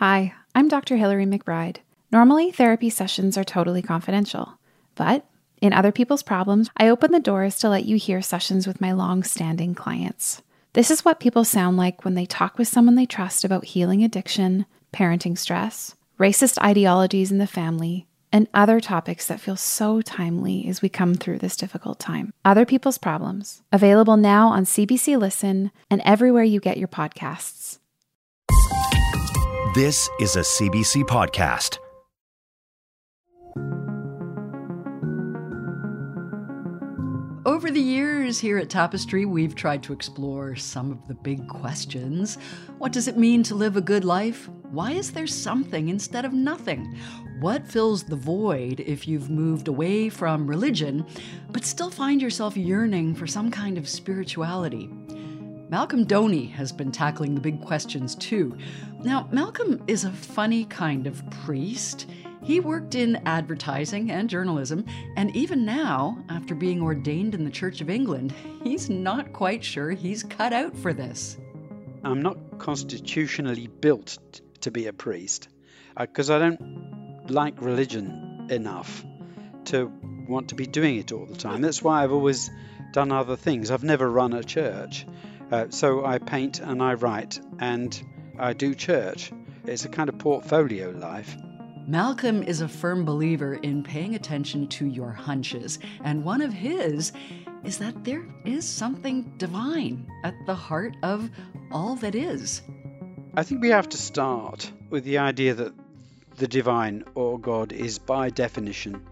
Hi, I'm Dr. Hilary McBride. Normally, therapy sessions are totally confidential, but in other people's problems, I open the doors to let you hear sessions with my long-standing clients. This is what people sound like when they talk with someone they trust about healing addiction, parenting stress, racist ideologies in the family, and other topics that feel so timely as we come through this difficult time. Other People's Problems, available now on CBC Listen and everywhere you get your podcasts. This is a CBC podcast. Over the years here at Tapestry, we've tried to explore some of the big questions. What does it mean to live a good life? Why is there something instead of nothing? What fills the void if you've moved away from religion, but still find yourself yearning for some kind of spirituality? Malcolm Doney has been tackling the big questions too. Now, Malcolm is a funny kind of priest. He worked in advertising and journalism, and even now, after being ordained in the Church of England, he's not quite sure he's cut out for this. I'm not constitutionally built to be a priest, because I don't like religion enough to want to be doing it all the time. That's why I've always done other things. I've never run a church, so I paint and I write and I do church. It's a kind of portfolio life. Malcolm is a firm believer in paying attention to your hunches, and one of his is that there is something divine at the heart of all that is. I think we have to start with the idea that the divine or God is by definition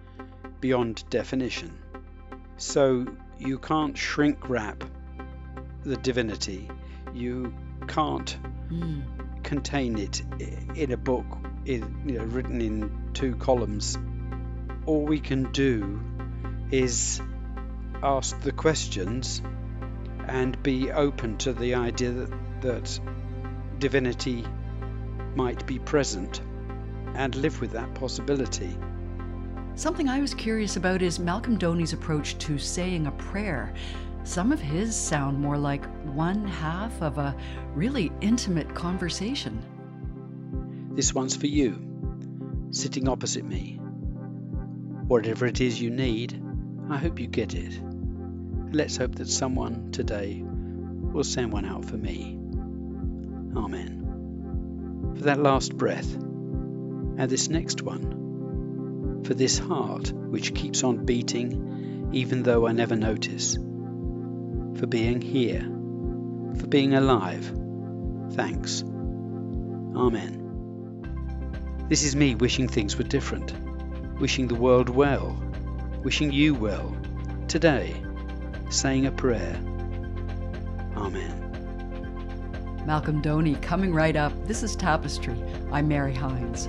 beyond definition. So you can't shrink wrap the divinity. You can't contain it in a book written in two columns. All we can do is ask the questions and be open to the idea that divinity might be present and live with that possibility. Something I was curious about is Malcolm Doney's approach to saying a prayer. Some of his sound more like one half of a really intimate conversation. This one's for you, sitting opposite me. Whatever it is you need, I hope you get it. Let's hope that someone today will send one out for me. Amen. For that last breath, and this next one. For this heart which keeps on beating, even though I never notice. For being here. For being alive. Thanks. Amen. This is me wishing things were different, wishing the world well, wishing you well, today, saying a prayer. Amen. Malcolm Doney coming right up. This is Tapestry. I'm Mary Hines.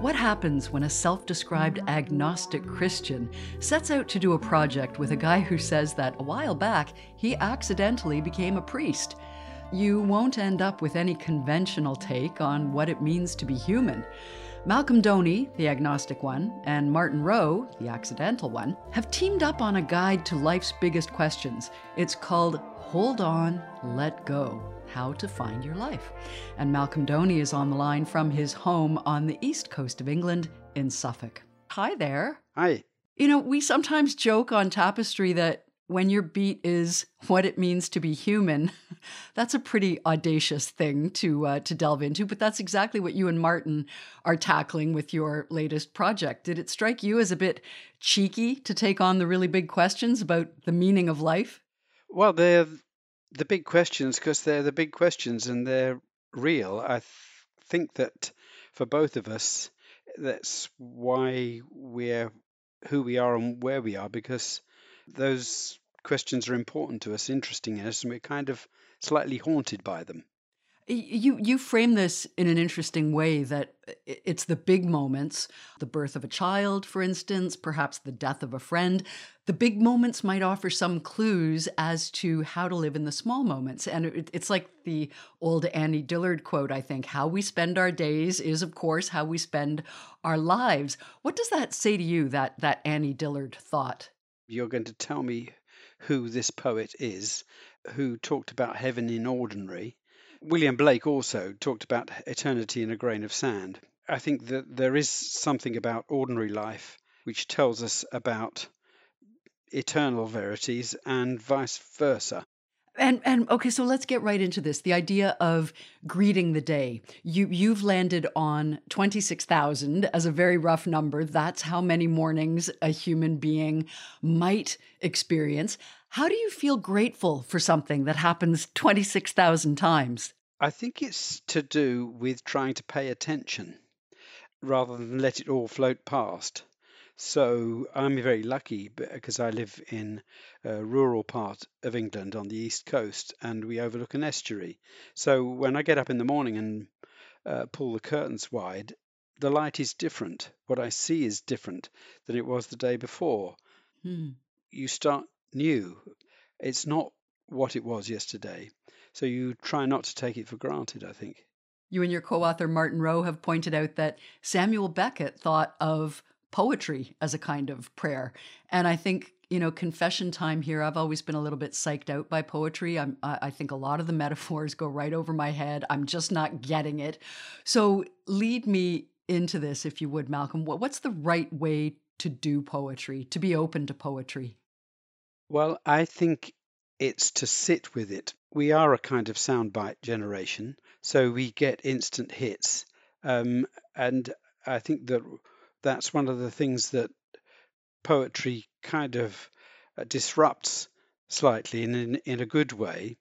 What happens when a self-described agnostic Christian sets out to do a project with a guy who says that a while back he accidentally became a priest? You won't end up with any conventional take on what it means to be human. Malcolm Doney, the agnostic one, and Martin Wroe, the accidental one, have teamed up on a guide to life's biggest questions. It's called Hold On, Let Go: How to Find Your Life. And Malcolm Doney is on the line from his home on the east coast of England in Suffolk. Hi there. Hi. You know, we sometimes joke on Tapestry that when your beat is what it means to be human, that's a pretty audacious thing to delve into, but that's exactly what you and Martin are tackling with your latest project. Did it strike you as a bit cheeky to take on the really big questions about the meaning of life? Well, the big questions, because they're the big questions and they're real. I think that for both of us, that's why we're who we are and where we are, because those questions are important to us, interesting us, and we're kind of slightly haunted by them. You frame this in an interesting way that it's the big moments, the birth of a child, for instance, perhaps the death of a friend. The big moments might offer some clues as to how to live in the small moments. And it's like the old Annie Dillard quote, I think, how we spend our days is, of course, how we spend our lives. What does that say to you, that Annie Dillard thought? You're going to tell me who this poet is, who talked about heaven in ordinary. William Blake also talked about eternity in a grain of sand. I think that there is something about ordinary life which tells us about eternal verities and vice versa. And okay, so let's get right into this. The idea of greeting the day. You've landed on 26,000 as a very rough number. That's how many mornings a human being might experience. How do you feel grateful for something that happens 26,000 times? I think it's to do with trying to pay attention rather than let it all float past. So I'm very lucky because I live in a rural part of England on the east coast and we overlook an estuary. So when I get up in the morning and pull the curtains wide, the light is different. What I see is different than it was the day before. Hmm. You start new. It's not what it was yesterday. So you try not to take it for granted, I think. You and your co-author Martin Wroe have pointed out that Samuel Beckett thought of poetry as a kind of prayer. And I think, you know, confession time here, I've always been a little bit psyched out by poetry. I think a lot of the metaphors go right over my head. I'm just not getting it. So lead me into this, if you would, Malcolm. What's the right way to do poetry, to be open to poetry? Well, I think it's to sit with it. We are a kind of soundbite generation, so we get instant hits. And I think that that's one of the things that poetry kind of disrupts slightly in a good way,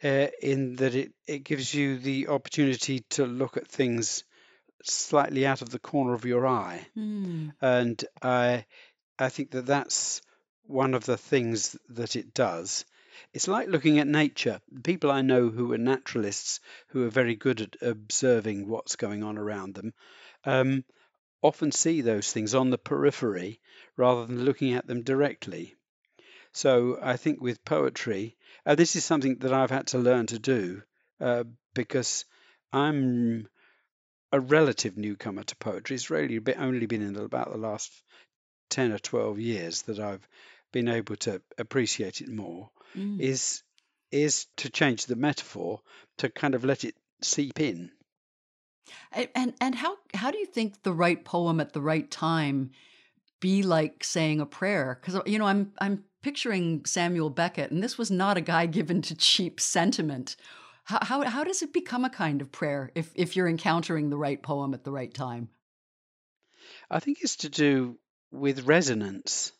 in that it gives you the opportunity to look at things slightly out of the corner of your eye. Mm. And I think that that's one of the things that it does. It's like looking at nature. People I know who are naturalists, who are very good at observing what's going on around them, often see those things on the periphery rather than looking at them directly. So I think with poetry, this is something that I've had to learn to do because I'm a relative newcomer to poetry. It's really only been in about the last 10 or 12 years that I've been able to appreciate it more. Mm. is to change the metaphor, to kind of let it seep in. And how do you think the right poem at the right time be like saying a prayer? Because, you know, I'm picturing Samuel Beckett, and this was not a guy given to cheap sentiment. How does it become a kind of prayer if you're encountering the right poem at the right time? I think it's to do with resonance.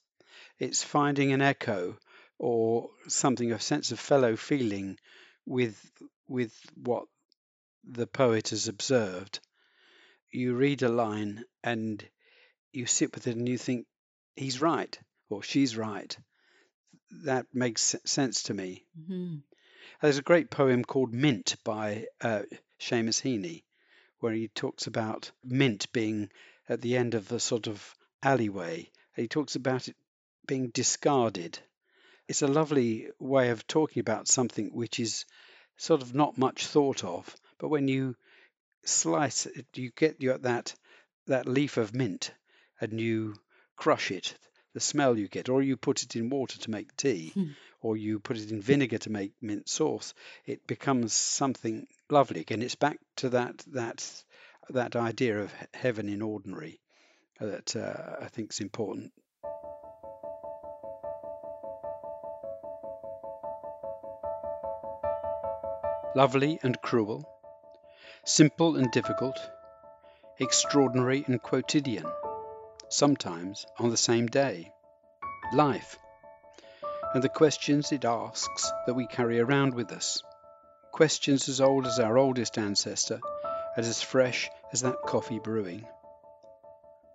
It's finding an echo or something, a sense of fellow feeling with what the poet has observed. You read a line and you sit with it and you think, he's right or she's right. That makes sense to me. Mm-hmm. There's a great poem called Mint by Seamus Heaney, where he talks about mint being at the end of a sort of alleyway. He talks about it being discarded. It's a lovely way of talking about something which is sort of not much thought of, but when you slice it, you get that leaf of mint and you crush it, the smell you get, or you put it in water to make tea, or you put it in vinegar to make mint sauce, it becomes something lovely. Again, it's back to that idea of heaven in ordinary that I think is important. Lovely and cruel, simple and difficult, extraordinary and quotidian, sometimes on the same day. Life, and the questions it asks that we carry around with us. Questions as old as our oldest ancestor and as fresh as that coffee brewing.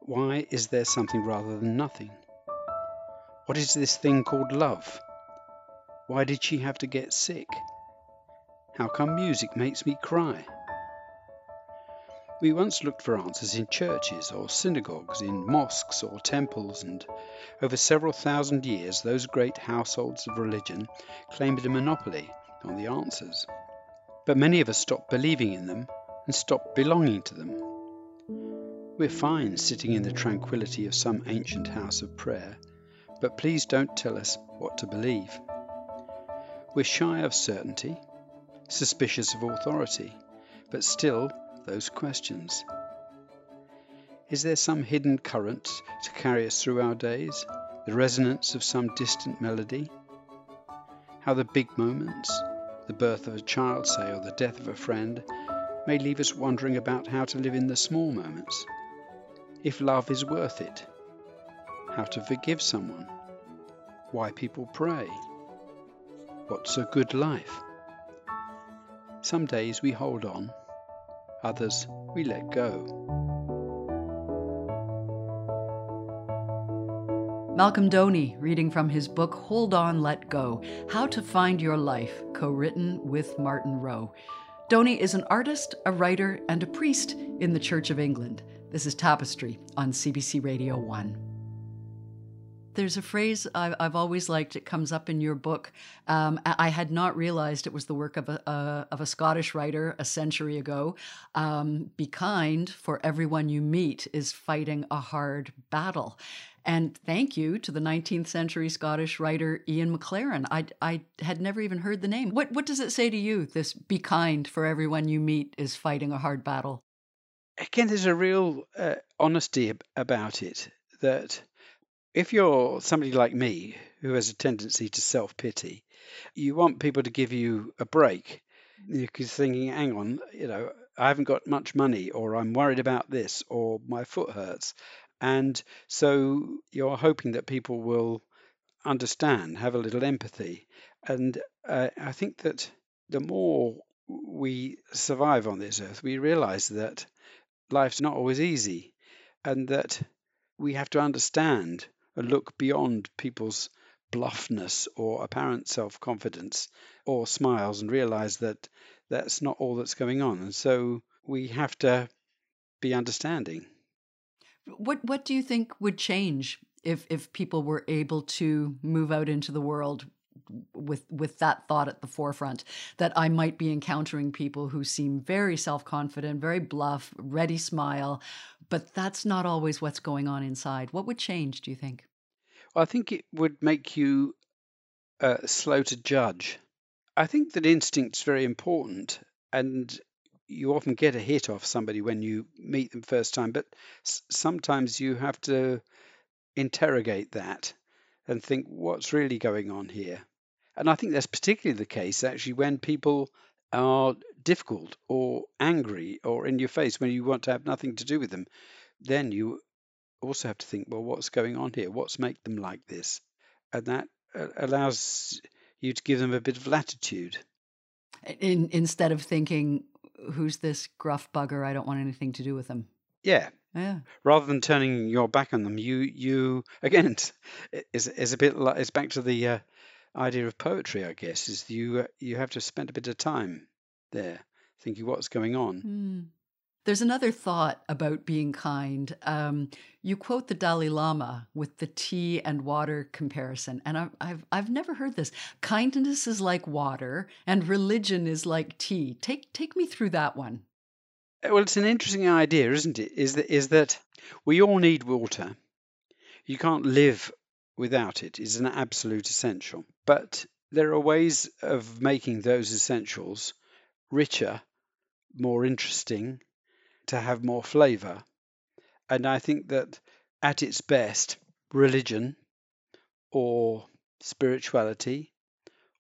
Why is there something rather than nothing? What is this thing called love? Why did she have to get sick? How come music makes me cry? We once looked for answers in churches or synagogues, in mosques or temples, and over several thousand years those great households of religion claimed a monopoly on the answers. But many of us stopped believing in them and stopped belonging to them. We're fine sitting in the tranquility of some ancient house of prayer, but please don't tell us what to believe. We're shy of certainty, suspicious of authority, but still those questions. Is there some hidden current to carry us through our days, the resonance of some distant melody? How the big moments, the birth of a child, say, or the death of a friend, may leave us wondering about how to live in the small moments, if love is worth it, how to forgive someone, why people pray, what's a good life? Some days we hold on, others we let go. Malcolm Doney, reading from his book Hold On, Let Go: How to Find Your Life, co-written with Martin Wroe. Doney is an artist, a writer, and a priest in the Church of England. This is Tapestry on CBC Radio 1. There's a phrase I've always liked. It comes up in your book. I had not realized it was the work of a Scottish writer a century ago. Be kind, for everyone you meet is fighting a hard battle. And thank you to the 19th century Scottish writer Ian McLaren. I had never even heard the name. What does it say to you, this be kind, for everyone you meet is fighting a hard battle? Again, there's a real honesty about it, that if you're somebody like me who has a tendency to self-pity, you want people to give you a break. You're thinking, hang on, I haven't got much money, or I'm worried about this, or my foot hurts. And so you're hoping that people will understand, have a little empathy. And I think that the more we survive on this earth, we realize that life's not always easy, and that we have to understand and look beyond people's bluffness or apparent self-confidence or smiles and realise that that's not all that's going on. And so we have to be understanding. What do you think would change if people were able to move out into the world with that thought at the forefront, that I might be encountering people who seem very self-confident, very bluff, ready smile, but that's not always what's going on inside? What would change, do you think? I think it would make you slow to judge. I think that instinct's very important, and you often get a hit off somebody when you meet them first time, but sometimes you have to interrogate that and think, what's really going on here? And I think that's particularly the case, actually, when people are difficult or angry or in your face, when you want to have nothing to do with them. Then you also have to think, well, what's going on here? What's make them like this? And that allows you to give them a bit of latitude. Instead of thinking, who's this gruff bugger? I don't want anything to do with them. Yeah. Yeah. Rather than turning your back on them, you again, is a bit like, it's back to the idea of poetry, I guess, is you have to spend a bit of time there thinking what's going on. There's another thought about being kind. You quote the Dalai Lama with the tea and water comparison, and I've never heard this. Kindness is like water, and religion is like tea. Take me through that one. Well, it's an interesting idea, isn't it? Is that we all need water. You can't live without it. It's an absolute essential. But there are ways of making those essentials richer, more interesting, to have more flavour. And I think that at its best, religion or spirituality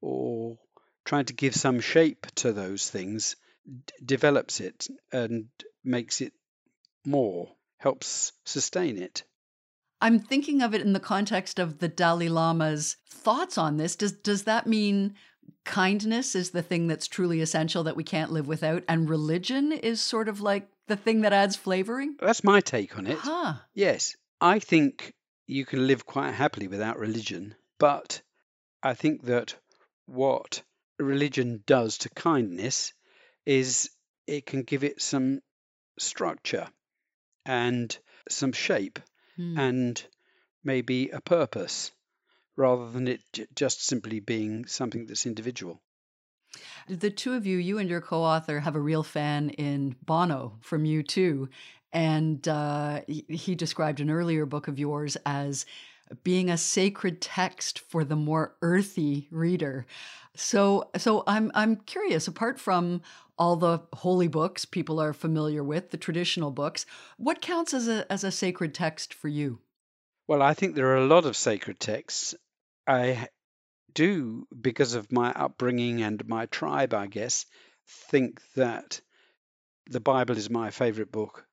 or trying to give some shape to those things develops it and makes it more, helps sustain it. I'm thinking of it in the context of the Dalai Lama's thoughts on this. Does that mean kindness is the thing that's truly essential that we can't live without, and religion is sort of like the thing that adds flavouring? That's my take on it. Huh. Yes. I think you can live quite happily without religion, but I think that what religion does to kindness is it can give it some structure and some shape and maybe a purpose, rather than it just simply being something that's individual. The two of you, you and your co-author, have a real fan in Bono from U2. And he described an earlier book of yours as being a sacred text for the more earthy reader. So I'm curious, apart from all the holy books people are familiar with, the traditional books, what counts as a sacred text for you? Well, I think there are a lot of sacred texts. I do, because of my upbringing and my tribe, I guess, think that the Bible is my favorite book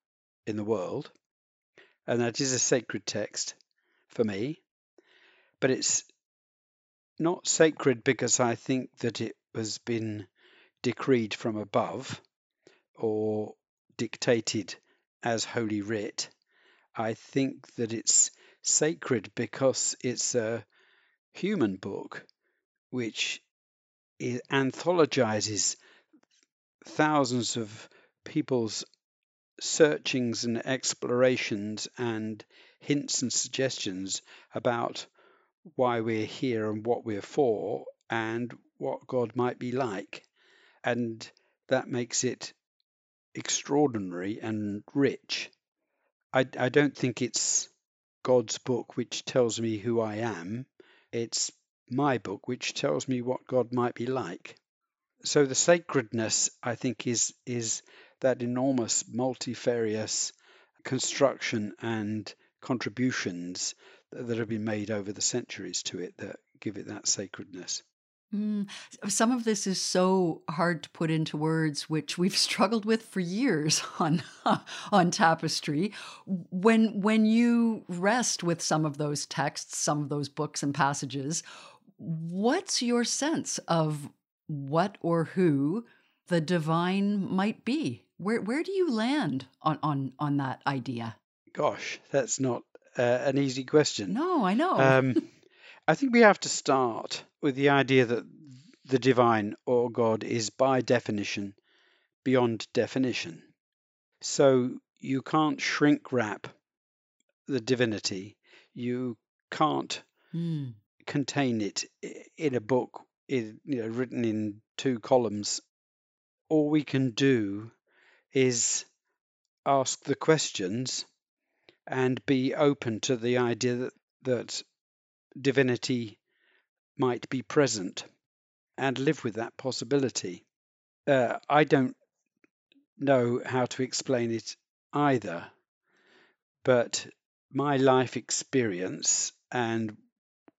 in the world, and that is a sacred text for me. But it's not sacred because I think that it has been decreed from above or dictated as holy writ. I think that it's sacred because it's a human book which anthologizes thousands of people's searchings and explorations and hints and suggestions about why we're here and what we're for and what God might be like. And that makes it extraordinary and rich. I don't think it's God's book which tells me who I am. It's my book which tells me what God might be like. So the sacredness, I think, is that enormous multifarious construction and contributions that have been made over the centuries to it that give it that sacredness. Some of this is so hard to put into words, which we've struggled with for years on Tapestry. When you rest with some of those texts, some of those books and passages, what's your sense of what or who the divine might be? Where do you land on that idea? Gosh, that's not an easy question. No, I know. I think we have to start with the idea that the divine or God is by definition beyond definition. So you can't shrink wrap the divinity. You can't contain it in a book written in two columns. All we can do is ask the questions and be open to the idea that divinity might be present and live with that possibility. I don't know how to explain it either, but my life experience and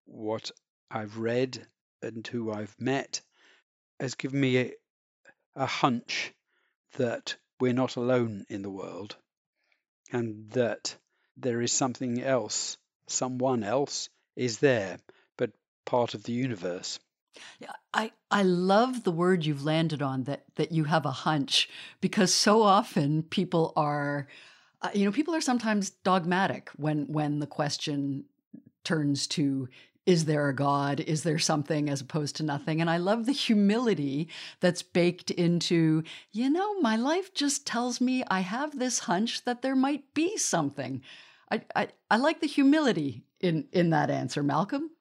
what I've read and who I've met has given me a hunch that we're not alone in the world, and that there is something else, someone else is there, but part of the universe. I love the word you've landed on, that you have a hunch, because so often people are, sometimes dogmatic when the question turns to, is there a God? Is there something, as opposed to nothing? And I love the humility that's baked into, my life just tells me I have this hunch that there might be something. I like the humility in that answer, Malcolm.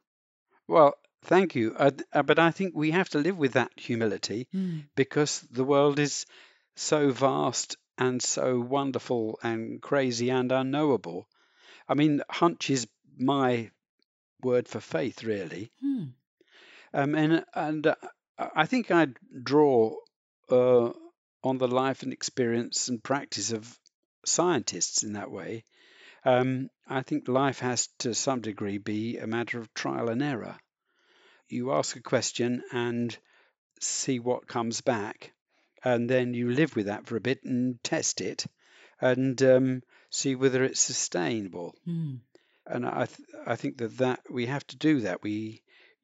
Well, thank you. But I think we have to live with that humility because the world is so vast and so wonderful and crazy and unknowable. I mean, hunch is my word for faith, really. And I think I'd draw on the life and experience and practice of scientists in that way. I think life has to some degree be a matter of trial and error. You ask a question and see what comes back, and then you live with that for a bit and test it and see whether it's sustainable. And I think that we have to do that.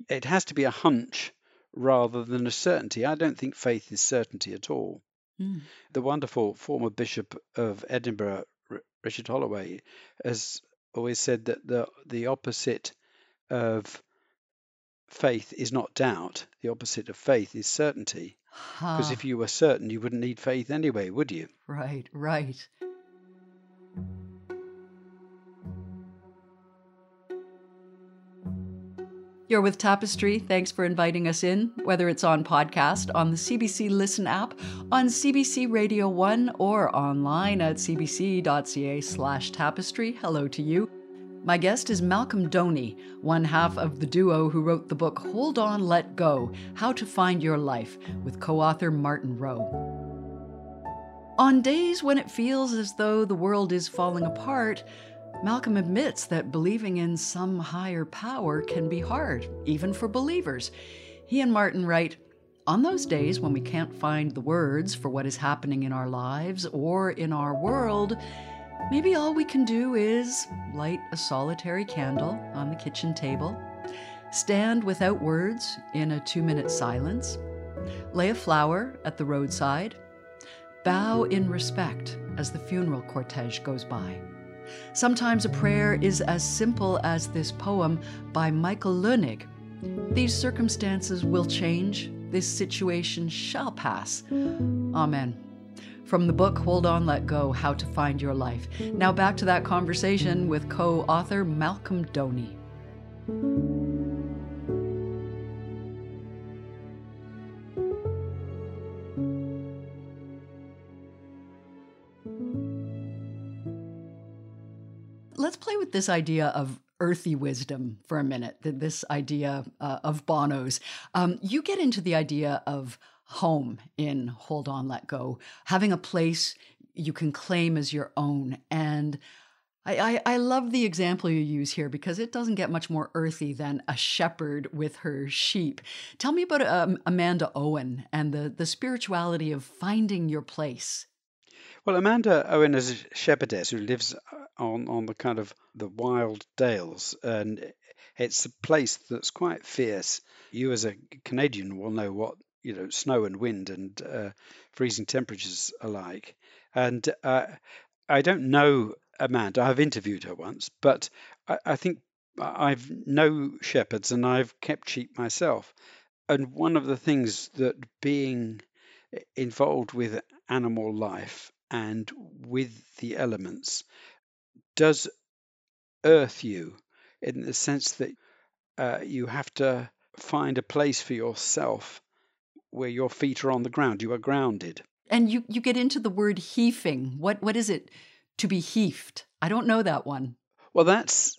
It has to be a hunch rather than a certainty. I don't think faith is certainty at all. The wonderful former Bishop of Edinburgh, Richard Holloway, has always said that the opposite of faith is not doubt. The opposite of faith is certainty. Because if you were certain, you wouldn't need faith anyway, would you? Right, right. You're with Tapestry. Thanks for inviting us in, whether it's on podcast, on the CBC Listen app, on CBC Radio 1, or online at cbc.ca/tapestry. Hello to you. My guest is Malcolm Doney, one half of the duo who wrote the book Hold On, Let Go: How to Find Your Life, with co-author Martin Wroe. On days when it feels as though the world is falling apart, Malcolm admits that believing in some higher power can be hard, even for believers. He and Martin write, "On those days when we can't find the words for what is happening in our lives or in our world, maybe all we can do is light a solitary candle on the kitchen table, stand without words in a 2-minute silence, lay a flower at the roadside, bow in respect as the funeral cortege goes by. Sometimes a prayer is as simple as this poem by Michael Lönig. These circumstances will change. This situation shall pass. Amen." From the book Hold On, Let Go: How to Find Your Life. Now back to that conversation with co-author Malcolm Doney. Let's play with this idea of earthy wisdom for a minute, this idea of Bono's. You get into the idea of home in Hold On, Let Go, having a place you can claim as your own. And I love the example you use here, because it doesn't get much more earthy than a shepherd with her sheep. Tell me about Amanda Owen and the spirituality of finding your place. Well, Amanda Owen is a shepherdess who lives on the kind of the wild dales, and it's a place that's quite fierce. You as a Canadian will know what snow and wind and freezing temperatures are like. And I don't know Amanda. I've interviewed her once, but I think I've known shepherds and I've kept sheep myself. And one of the things that being involved with animal life and with the elements does earth you, in the sense that you have to find a place for yourself where your feet are on the ground. You are grounded. And you get into the word heafing. What is it to be heafed? I don't know that one. Well, that's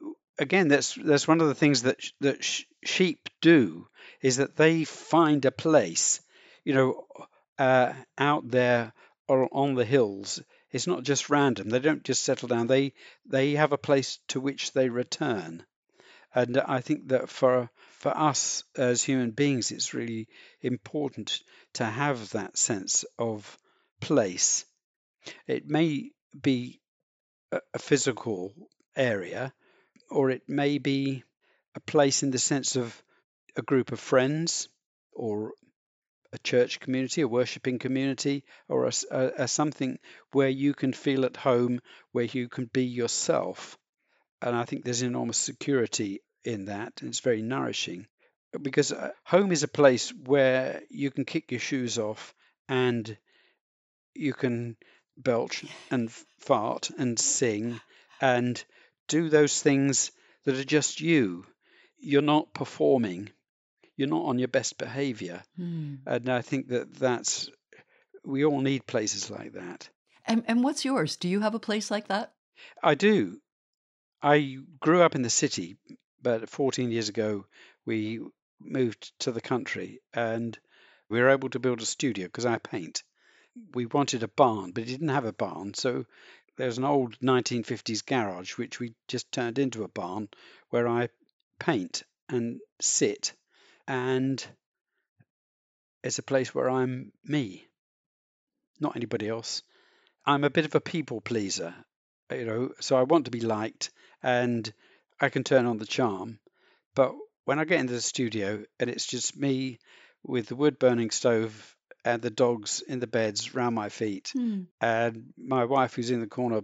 one of the things that sheep do, is that they find a place, out there or on the hills. It's not just random. They don't just settle down. They have a place to which they return. And I think that for us as human beings, it's really important to have that sense of place. It may be a physical area, or it may be a place in the sense of a group of friends, or a church community, a worshipping community, or a something where you can feel at home, where you can be yourself. And I think there's enormous security in that, and it's very nourishing, because home is a place where you can kick your shoes off and you can belch and fart and sing and do those things that are just you. You're not performing. You're not on your best behavior. And I think that's we all need places like that. And what's yours? Do you have a place like that? I do. I grew up in the city, but 14 years ago, we moved to the country and we were able to build a studio because I paint. We wanted a barn, but it didn't have a barn. So there's an old 1950s garage, which we just turned into a barn, where I paint and sit. And it's a place where I'm me, not anybody else. I'm a bit of a people pleaser, so I want to be liked. And I can turn on the charm. But when I get into the studio and it's just me with the wood burning stove and the dogs in the beds round my feet and my wife who's in the corner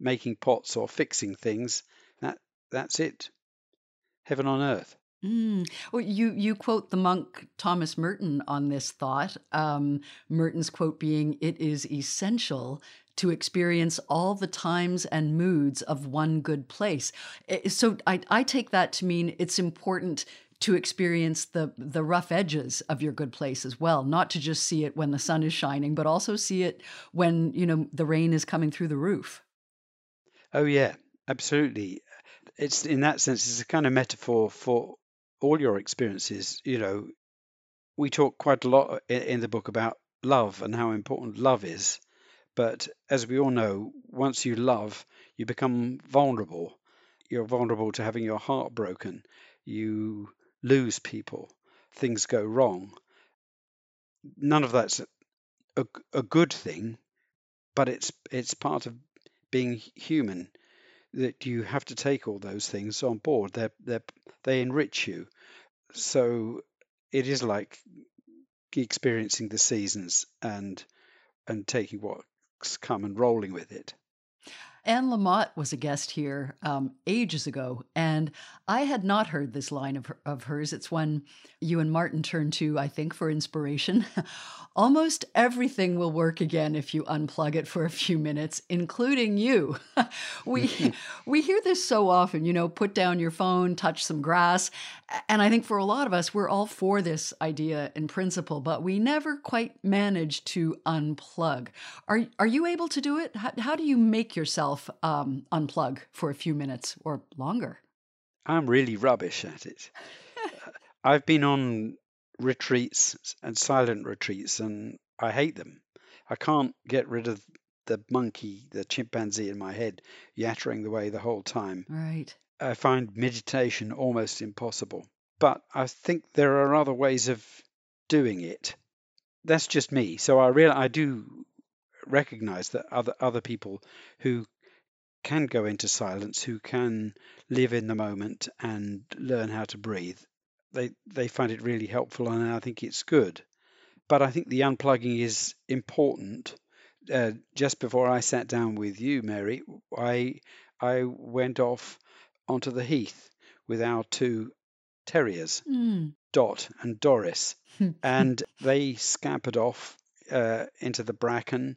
making pots or fixing things, that's it. Heaven on earth. Mm. Well, you quote the monk Thomas Merton on this thought, Merton's quote being, "It is essential to experience all the times and moods of one good place." So I take that to mean it's important to experience the rough edges of your good place as well, not to just see it when the sun is shining, but also see it when, you know, the rain is coming through the roof. Oh, yeah, absolutely. It's, in that sense, it's a kind of metaphor for all your experiences. You know, we talk quite a lot in the book about love and how important love is. But as we all know, once you love, you become vulnerable. You're vulnerable to having your heart broken. You lose people. Things go wrong. None of that's a good thing, but it's part of being human that you have to take all those things on board. They enrich you. So it is like experiencing the seasons and taking what come and rolling with it. Anne Lamott was a guest here ages ago, and I had not heard this line of hers. It's one you and Martin turned to, I think, for inspiration. "Almost everything will work again if you unplug it for a few minutes, including you." We hear this so often, you know, put down your phone, touch some grass. And I think for a lot of us, we're all for this idea in principle, but we never quite manage to unplug. Are you able to do it? How do you make yourself unplug for a few minutes or longer? I'm really rubbish at it. I've been on retreats and silent retreats, and I hate them. I can't get rid of the chimpanzee in my head yattering away the whole time. Right. I find meditation almost impossible, but I think there are other ways of doing it. That's just me. So I do recognize that other people who can go into silence, who can live in the moment and learn how to breathe, they find it really helpful, and I think it's good. But I think the unplugging is important. Just before I sat down with you, Mary, I went off onto the heath with our two terriers, Dot and Doris, and they scampered off into the bracken,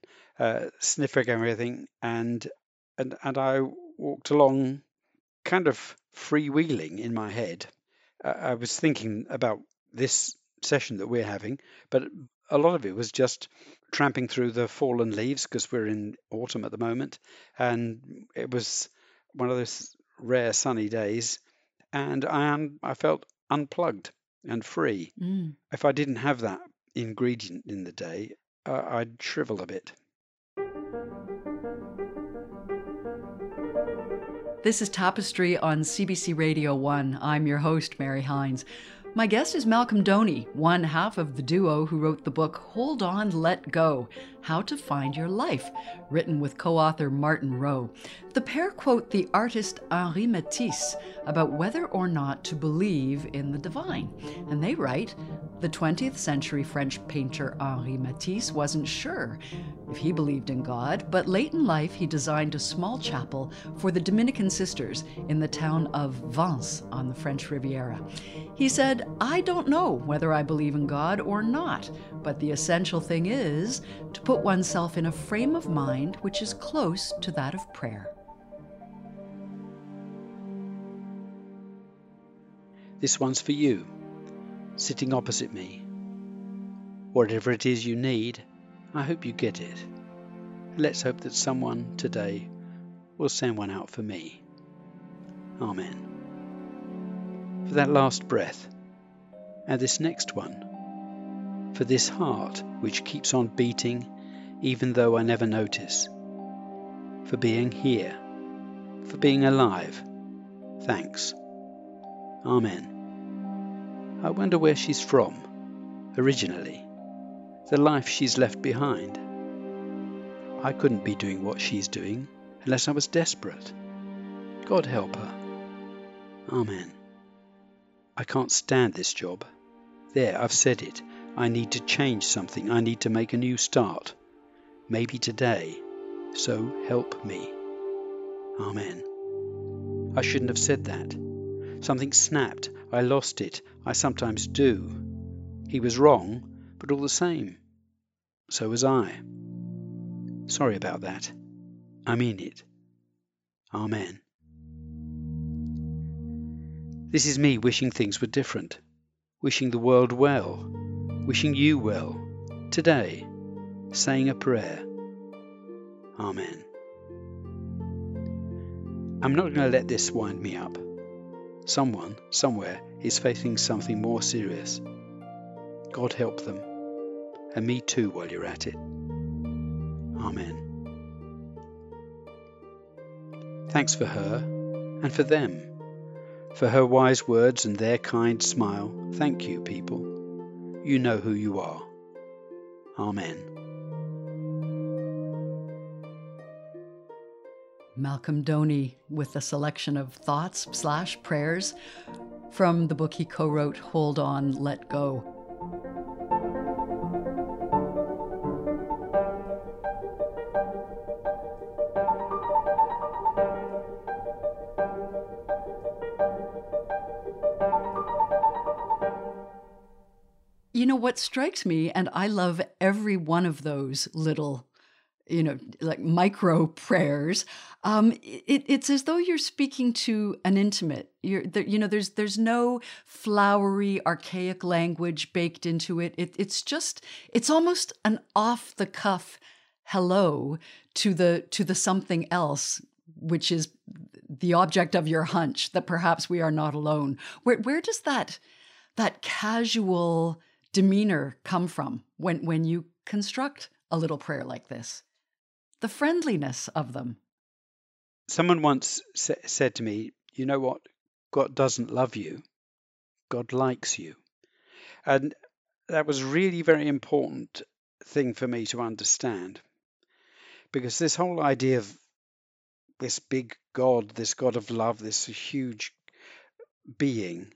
sniffing everything, and I walked along, kind of freewheeling in my head. I was thinking about this session that we're having, but a lot of it was just tramping through the fallen leaves because we're in autumn at the moment. And it was one of those rare sunny days. And I felt unplugged and free. Mm. If I didn't have that ingredient in the day, I'd shrivel a bit. This is Tapestry on CBC Radio 1. I'm your host, Mary Hines. My guest is Malcolm Doney, one half of the duo who wrote the book Hold On, Let Go: How to Find Your Life, written with co-author Martin Wroe. The pair quote the artist Henri Matisse about whether or not to believe in the divine. And they write, "The 20th century French painter Henri Matisse wasn't sure if he believed in God, but late in life he designed a small chapel for the Dominican sisters in the town of Vence on the French Riviera. He said, 'I don't know whether I believe in God or not, but the essential thing is to put oneself in a frame of mind which is close to that of prayer.'" This one's for you, sitting opposite me. Whatever it is you need, I hope you get it. Let's hope that someone today will send one out for me. Amen. For that last breath, and this next one, for this heart which keeps on beating even though I never notice, for being here, for being alive, thanks. Amen. I wonder where she's from, originally, the life she's left behind. I couldn't be doing what she's doing unless I was desperate. God help her. Amen. I can't stand this job. There, I've said it. I need to change something. I need to make a new start. Maybe today. So help me. Amen. I shouldn't have said that. Something snapped. I lost it. I sometimes do. He was wrong, but all the same. So was I. Sorry about that. I mean it. Amen. This is me wishing things were different, wishing the world well, wishing you well, today, saying a prayer. Amen. I'm not going to let this wind me up. Someone, somewhere, is facing something more serious. God help them. And me too while you're at it. Amen. Thanks for her and for them. For her wise words and their kind smile. Thank you, people. You know who you are. Amen. Malcolm Doney with a selection of thoughts/prayers from the book he co-wrote, Hold On, Let Go. You know, what strikes me, and I love every one of those little, you know, like micro prayers, it's as though you're speaking to an intimate. There's no flowery, archaic language baked into it. It's almost an off the cuff hello to the something else, which is the object of your hunch that perhaps we are not alone. Where does that casual demeanor come from when you construct a little prayer like this? The friendliness of them. Someone once said to me, you know what? God doesn't love you. God likes you. And that was really very important thing for me to understand, because this whole idea of this big God, this God of love, this huge being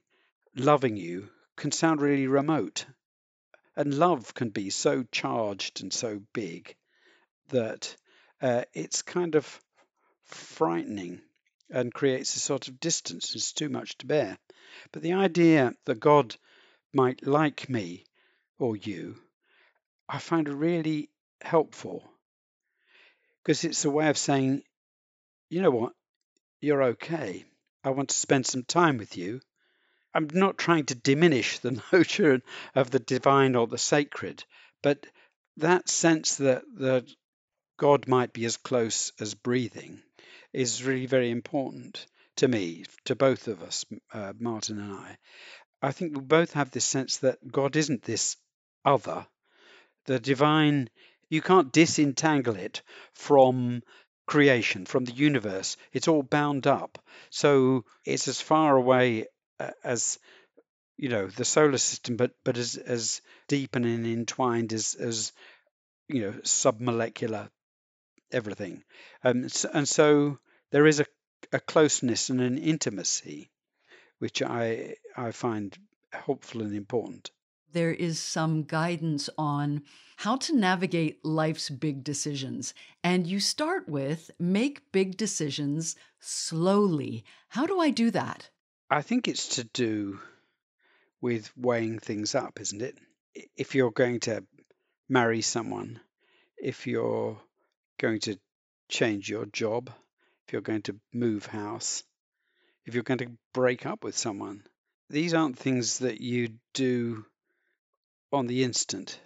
loving you can sound really remote. And love can be so charged and so big that it's kind of frightening and creates a sort of distance. It's too much to bear. But the idea that God might like me or you, I find really helpful, because it's a way of saying, you know what, you're okay. I want to spend some time with you. I'm not trying to diminish the notion of the divine or the sacred, but that sense that God might be as close as breathing is really very important to me, to both of us, Martin and I. I think we both have this sense that God isn't this other. The divine, you can't disentangle it from creation, from the universe. It's all bound up. So it's as far away as, you know, the solar system, but as deep and entwined as you know, submolecular everything, and so there is a closeness and an intimacy, which I find helpful and important. There is some guidance on how to navigate life's big decisions. And you start with, make big decisions slowly. How do I do that? I think it's to do with weighing things up, isn't it? If you're going to marry someone, if you're going to change your job, if you're going to move house, if you're going to break up with someone, these aren't things that you do on the instant.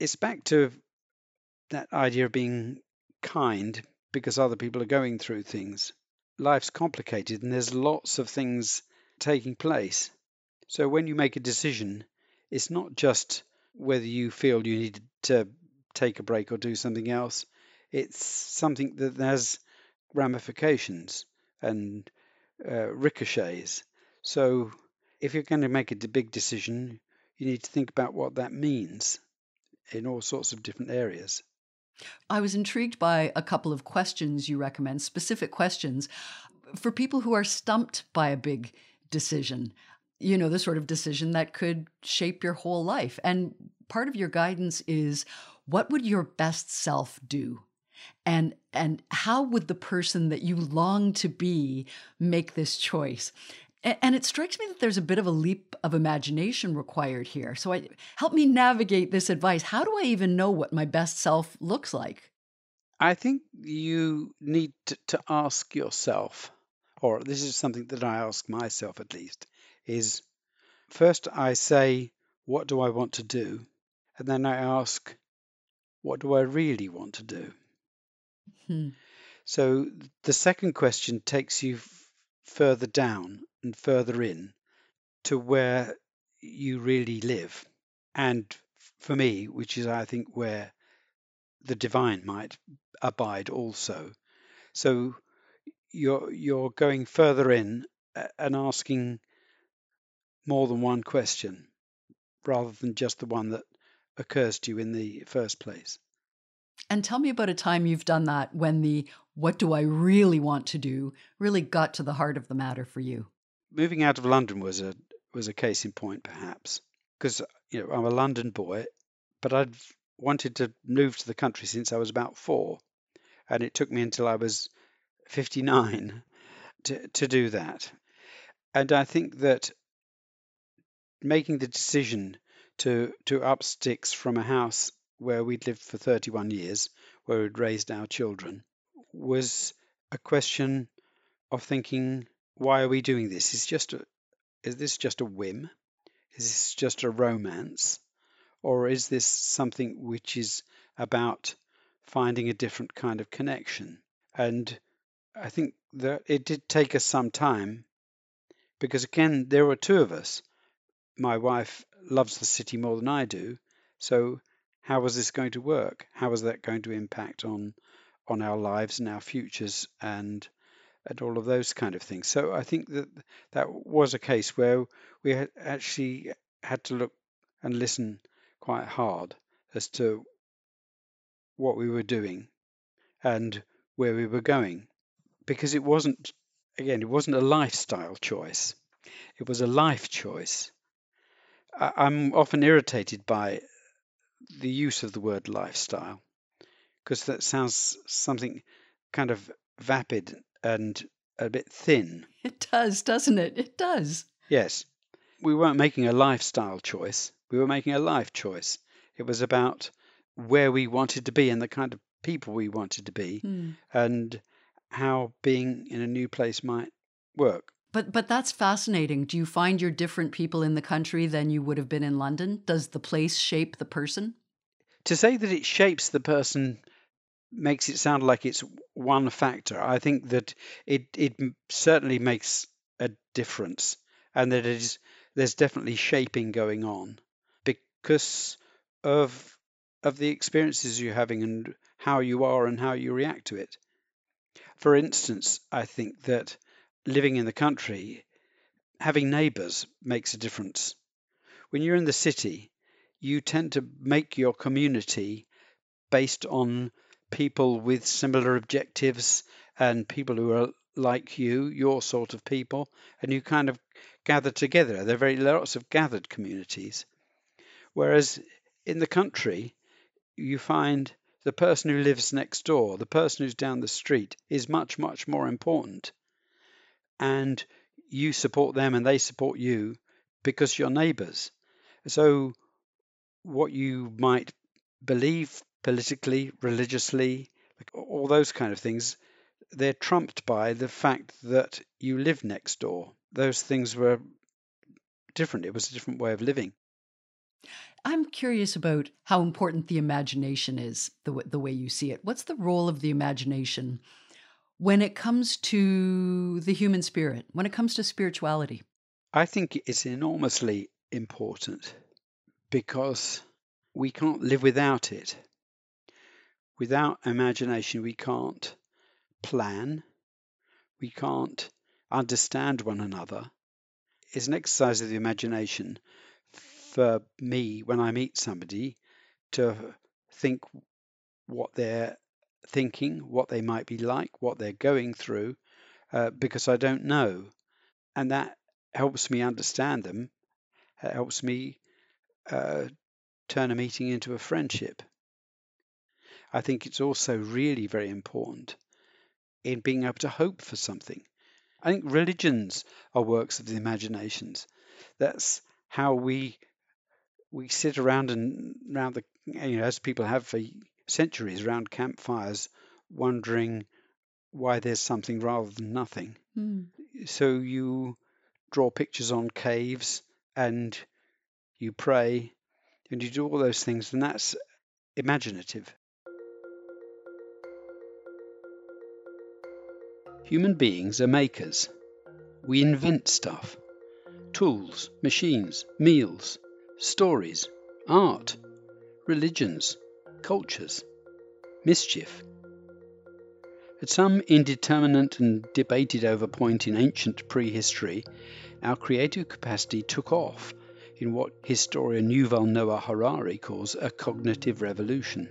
It's back to that idea of being kind, because other people are going through things. Life's complicated and there's lots of things taking place. So when you make a decision, it's not just whether you feel you need to take a break or do something else. It's something that has ramifications and ricochets. So if you're going to make a big decision, you need to think about what that means in all sorts of different areas. I was intrigued by a couple of questions you recommend, specific questions for people who are stumped by a big decision, you know, the sort of decision that could shape your whole life. And part of your guidance is, what would your best self do? And how would the person that you long to be make this choice? And it strikes me that there's a bit of a leap of imagination required here. So help me navigate this advice. How do I even know what my best self looks like? I think you need to ask yourself, or this is something that I ask myself at least, is first I say, what do I want to do? And then I ask, what do I really want to do? Hmm. So the second question takes you further down and further in to where you really live. And for me, which is, I think, where the divine might abide also. So you're going further in and asking more than one question rather than just the one that occurs to you in the first place. And tell me about a time you've done that when the what do I really want to do really got to the heart of the matter for you. Moving out of London was a case in point, perhaps, because I'm a London boy, but I'd wanted to move to the country since I was about 4, and it took me until I was 59 to do that. And I think that making the decision to up sticks from a house where we'd lived for 31 years, where we'd raised our children, was a question of thinking, why are we doing this? Is this just a whim? Is this just a romance? Or is this something which is about finding a different kind of connection? And I think that it did take us some time, because again, there were 2 of us. My wife loves the city more than I do, so how was this going to work? How was that going to impact on our lives and our futures and all of those kind of things? So I think that was a case where we actually had to look and listen quite hard as to what we were doing and where we were going, because it wasn't a lifestyle choice. It was a life choice. I'm often irritated by the use of the word lifestyle, because that sounds something kind of vapid and a bit thin. It does, doesn't it? It does. Yes. We weren't making a lifestyle choice. We were making a life choice. It was about where we wanted to be and the kind of people we wanted to be and how being in a new place might work. But that's fascinating. Do you find you're different people in the country than you would have been in London? Does the place shape the person? To say that it shapes the person makes it sound like it's one factor. I think that it certainly makes a difference, and that there's definitely shaping going on because of the experiences you're having and how you are and how you react to it. For instance, I think that living in the country, having neighbours makes a difference. When you're in the city, you tend to make your community based on people with similar objectives and people who are like you, your sort of people, and you kind of gather together. There are very lots of gathered communities. Whereas in the country, you find the person who lives next door, the person who's down the street is much, much more important. And you support them and they support you because you're neighbours. So what you might believe politically, religiously, all those kind of things, they're trumped by the fact that you live next door. Those things were different. It was a different way of living. I'm curious about how important the imagination is, the way you see it. What's the role of the imagination when it comes to the human spirit, when it comes to spirituality? I think it's enormously important because we can't live without it. Without imagination, we can't plan. We can't understand one another. It's an exercise of the imagination for me when I meet somebody to think what they're thinking, what they might be like, what they're going through, because I don't know. And that helps me understand them. It helps me turn a meeting into a friendship. I think it's also really very important in being able to hope for something. I think religions are works of the imaginations. That's how we sit around and round the, you know, as people have for centuries, around campfires, wondering why there's something rather than nothing. Mm. So you draw pictures on caves and you pray and you do all those things, and that's imaginative. Human beings are makers. We invent stuff. Tools, machines, meals, stories, art, religions, cultures, mischief. At some indeterminate and debated over point in ancient prehistory, our creative capacity took off in what historian Yuval Noah Harari calls a cognitive revolution,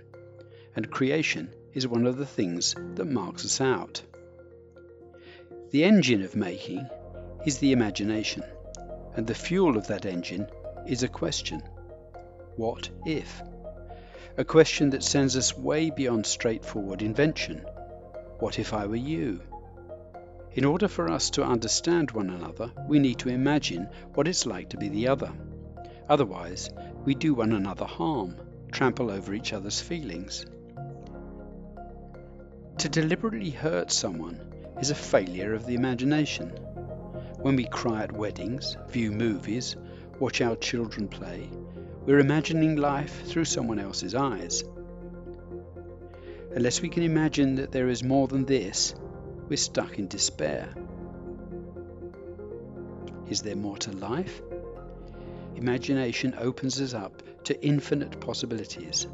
and creation is one of the things that marks us out. The engine of making is the imagination, and the fuel of that engine is a question. What if? A question that sends us way beyond straightforward invention. What if I were you? In order for us to understand one another, we need to imagine what it's like to be the other. Otherwise, we do one another harm, trample over each other's feelings. To deliberately hurt someone is a failure of the imagination. When we cry at weddings, view movies, watch our children play, we're imagining life through someone else's eyes. Unless we can imagine that there is more than this, we're stuck in despair. Is there more to life? Imagination opens us up to infinite possibilities.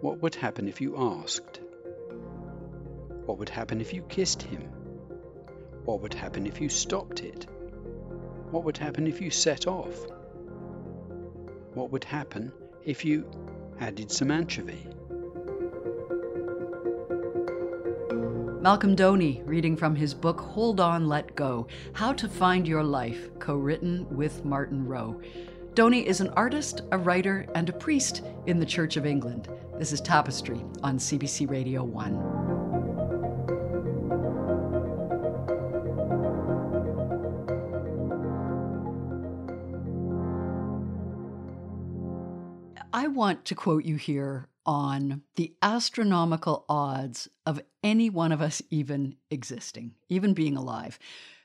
What would happen if you asked? What would happen if you kissed him? What would happen if you stopped it? What would happen if you set off? What would happen if you added some anchovy? Malcolm Doney, reading from his book, Hold On, Let Go: How to Find Your Life, co-written with Martin Wroe. Doney is an artist, a writer, and a priest in the Church of England. This is Tapestry on CBC Radio 1. I want to quote you here on the astronomical odds of any one of us even existing, even being alive.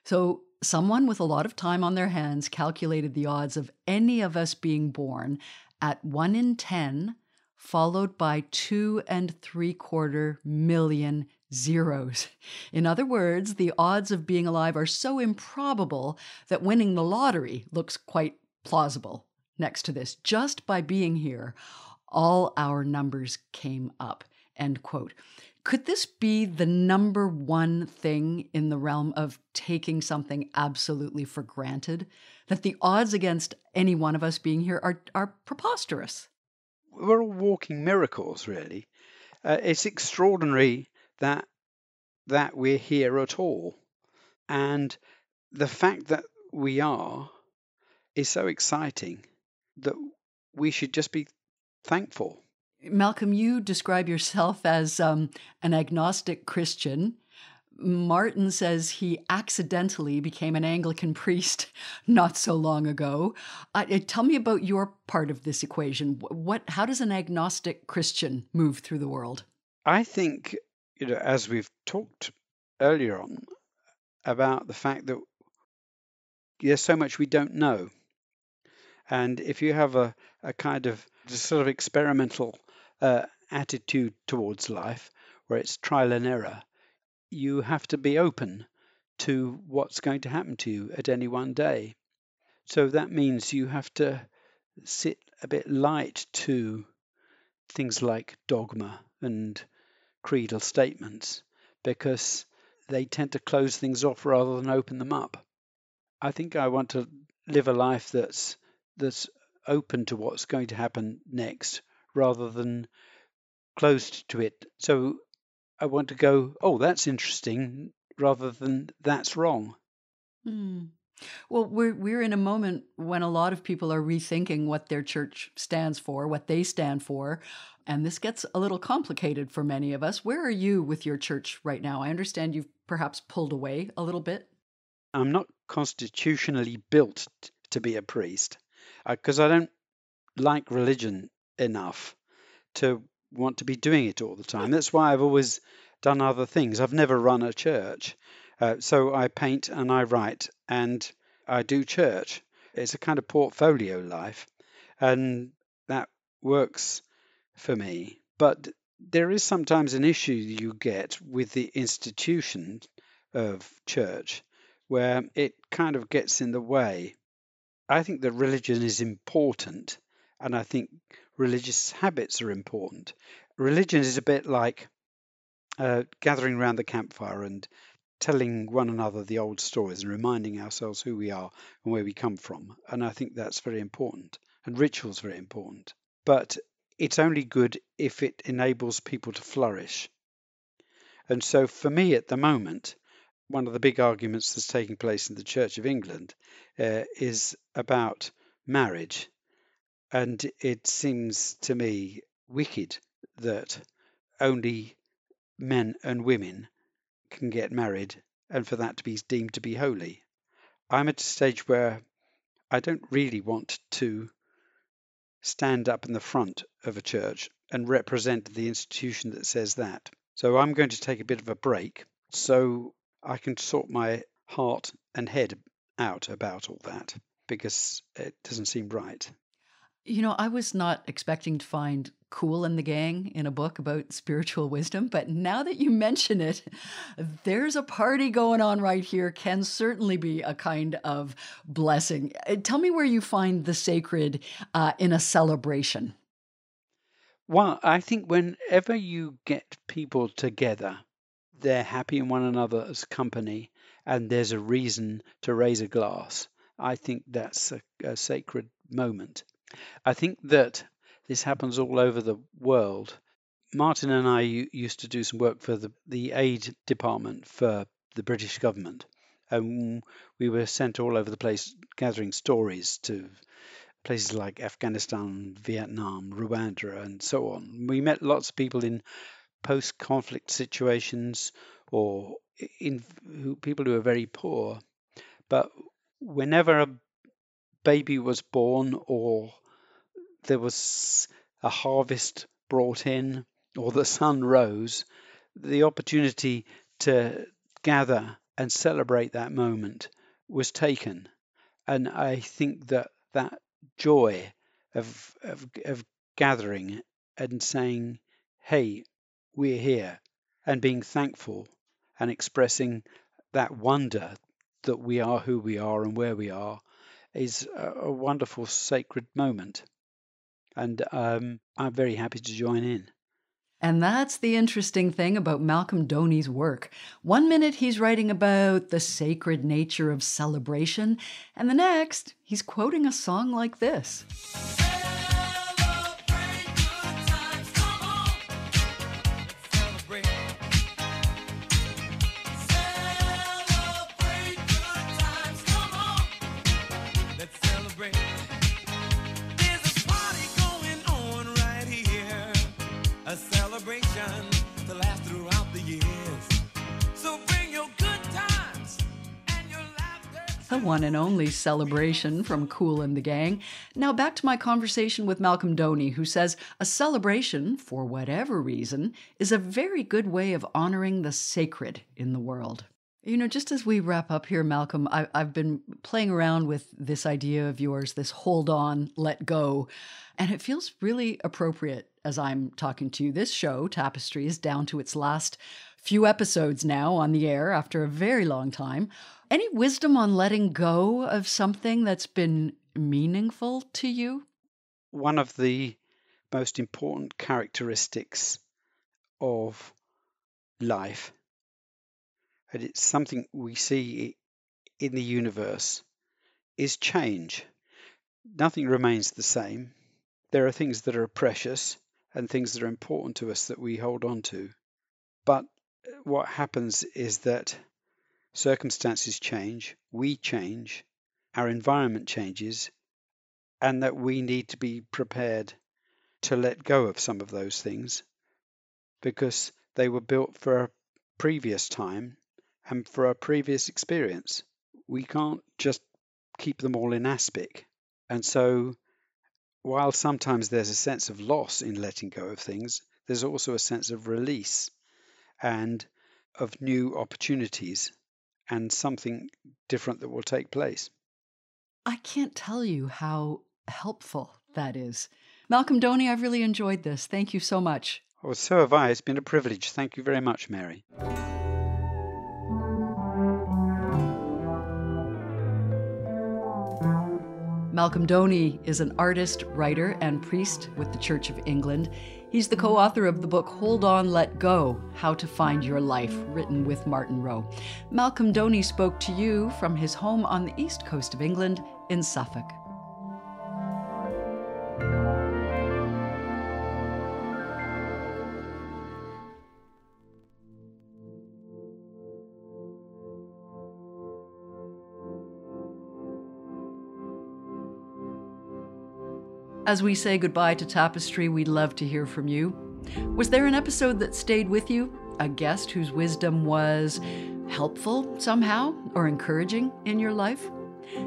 So someone with a lot of time on their hands calculated the odds of any of us being born at 1 in 10, followed by 2.75 million zeros. In other words, the odds of being alive are so improbable that winning the lottery looks quite plausible. Next to this, just by being here, all our numbers came up, end quote. Could this be the number one thing in the realm of taking something absolutely for granted? That the odds against any one of us being here are preposterous? We're all walking miracles, really. It's extraordinary that we're here at all. And the fact that we are is so exciting that we should just be thankful. Malcolm, you describe yourself as an agnostic Christian. Martin says he accidentally became an Anglican priest not so long ago. Tell me about your part of this equation. How does an agnostic Christian move through the world? I think, as we've talked earlier on about the fact that there's so much we don't know. And if you have a kind of sort of experimental attitude towards life, where it's trial and error, you have to be open to what's going to happen to you at any one day. So that means you have to sit a bit light to things like dogma and creedal statements, because they tend to close things off rather than open them up. I think I want to live a life that's open to what's going to happen next rather than closed to it. So I want to go, oh, that's interesting, rather than that's wrong. Mm. Well, we're in a moment when a lot of people are rethinking what their church stands for, what they stand for, and this gets a little complicated for many of us. Where are you with your church right now? I understand you've perhaps pulled away a little bit. I'm not constitutionally built to be a priest because I don't like religion enough to want to be doing it all the time. That's why I've always done other things. I've never run a church. So I paint and I write and I do church. It's a kind of portfolio life, and that works for me. But there is sometimes an issue you get with the institution of church where it kind of gets in the way. I think that religion is important, and I think religious habits are important. Religion is a bit like gathering around the campfire and telling one another the old stories and reminding ourselves who we are and where we come from. And I think that's very important. And ritual's very important. But it's only good if it enables people to flourish. And so for me at the moment, one of the big arguments that's taking place in the Church of England is about marriage. And it seems to me wicked that only men and women can get married and for that to be deemed to be holy. I'm at a stage where I don't really want to stand up in the front of a church and represent the institution that says that. So I'm going to take a bit of a break so I can sort my heart and head out about all that, because it doesn't seem right. You know, I was not expecting to find Cool and the Gang in a book about spiritual wisdom, but now that you mention it, there's a party going on right here. Can certainly be a kind of blessing. Tell me where you find the sacred in a celebration. Well, I think whenever you get people together, they're happy in one another's company, and there's a reason to raise a glass. I think that's a sacred moment. I think that this happens all over the world. Martin and I used to do some work for the aid department for the British government. And we were sent all over the place gathering stories to places like Afghanistan, Vietnam, Rwanda, and so on. We met lots of people in post-conflict situations or people who are very poor. But whenever a baby was born or there was a harvest brought in or the sun rose, the opportunity to gather and celebrate that moment was taken. And I think that joy of gathering and saying, hey, we're here, and being thankful and expressing that wonder that we are who we are and where we are is a wonderful sacred moment. And I'm very happy to join in. And that's the interesting thing about Malcolm Doney's work. One minute he's writing about the sacred nature of celebration, and the next he's quoting a song like this. Celebrate good times, come on. Celebrate. Celebrate good times, come on. Let's celebrate. A celebration to last throughout the years. So bring your good times and your laughter. The one and only celebration from Cool and the Gang. Now back to my conversation with Malcolm Doney, who says a celebration, for whatever reason, is a very good way of honoring the sacred in the world. You know, just as we wrap up here, Malcolm, I've been playing around with this idea of yours, this hold on, let go, and it feels really appropriate as I'm talking to you. This show, Tapestry, is down to its last few episodes now on the air after a very long time. Any wisdom on letting go of something that's been meaningful to you? One of the most important characteristics of life, and it's something we see in the universe, is change. Nothing remains the same. There are things that are precious and things that are important to us that we hold on to. But what happens is that circumstances change, we change, our environment changes, and that we need to be prepared to let go of some of those things because they were built for a previous time and for a previous experience. We can't just keep them all in aspic. And so while sometimes there's a sense of loss in letting go of things, there's also a sense of release and of new opportunities and something different that will take place. I can't tell you how helpful that is. Malcolm Doney, I've really enjoyed this. Thank you so much. Oh, so have I. It's been a privilege. Thank you very much, Mary. Malcolm Doney is an artist, writer, and priest with the Church of England. He's the co-author of the book Hold On, Let Go: How to Find Your Life, written with Martin Wroe. Malcolm Doney spoke to you from his home on the east coast of England in Suffolk. As we say goodbye to Tapestry, we'd love to hear from you. Was there an episode that stayed with you? A guest whose wisdom was helpful somehow or encouraging in your life?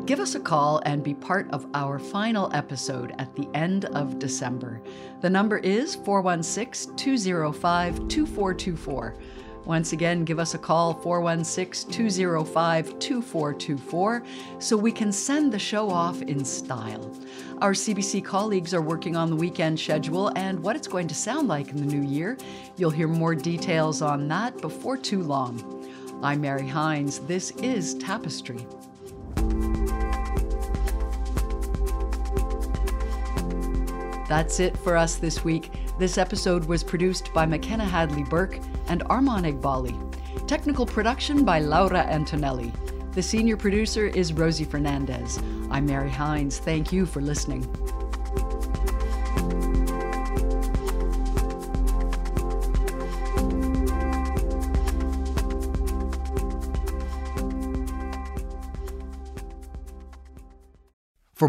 Give us a call and be part of our final episode at the end of December. The number is 416-205-2424. Once again, give us a call, 416-205-2424, so we can send the show off in style. Our CBC colleagues are working on the weekend schedule and what it's going to sound like in the new year. You'll hear more details on that before too long. I'm Mary Hines. This is Tapestry. That's it for us this week. This episode was produced by McKenna Hadley-Burke and Armanig Bali. Technical production by Laura Antonelli. The senior producer is Rosie Fernandez. I'm Mary Hines. Thank you for listening. For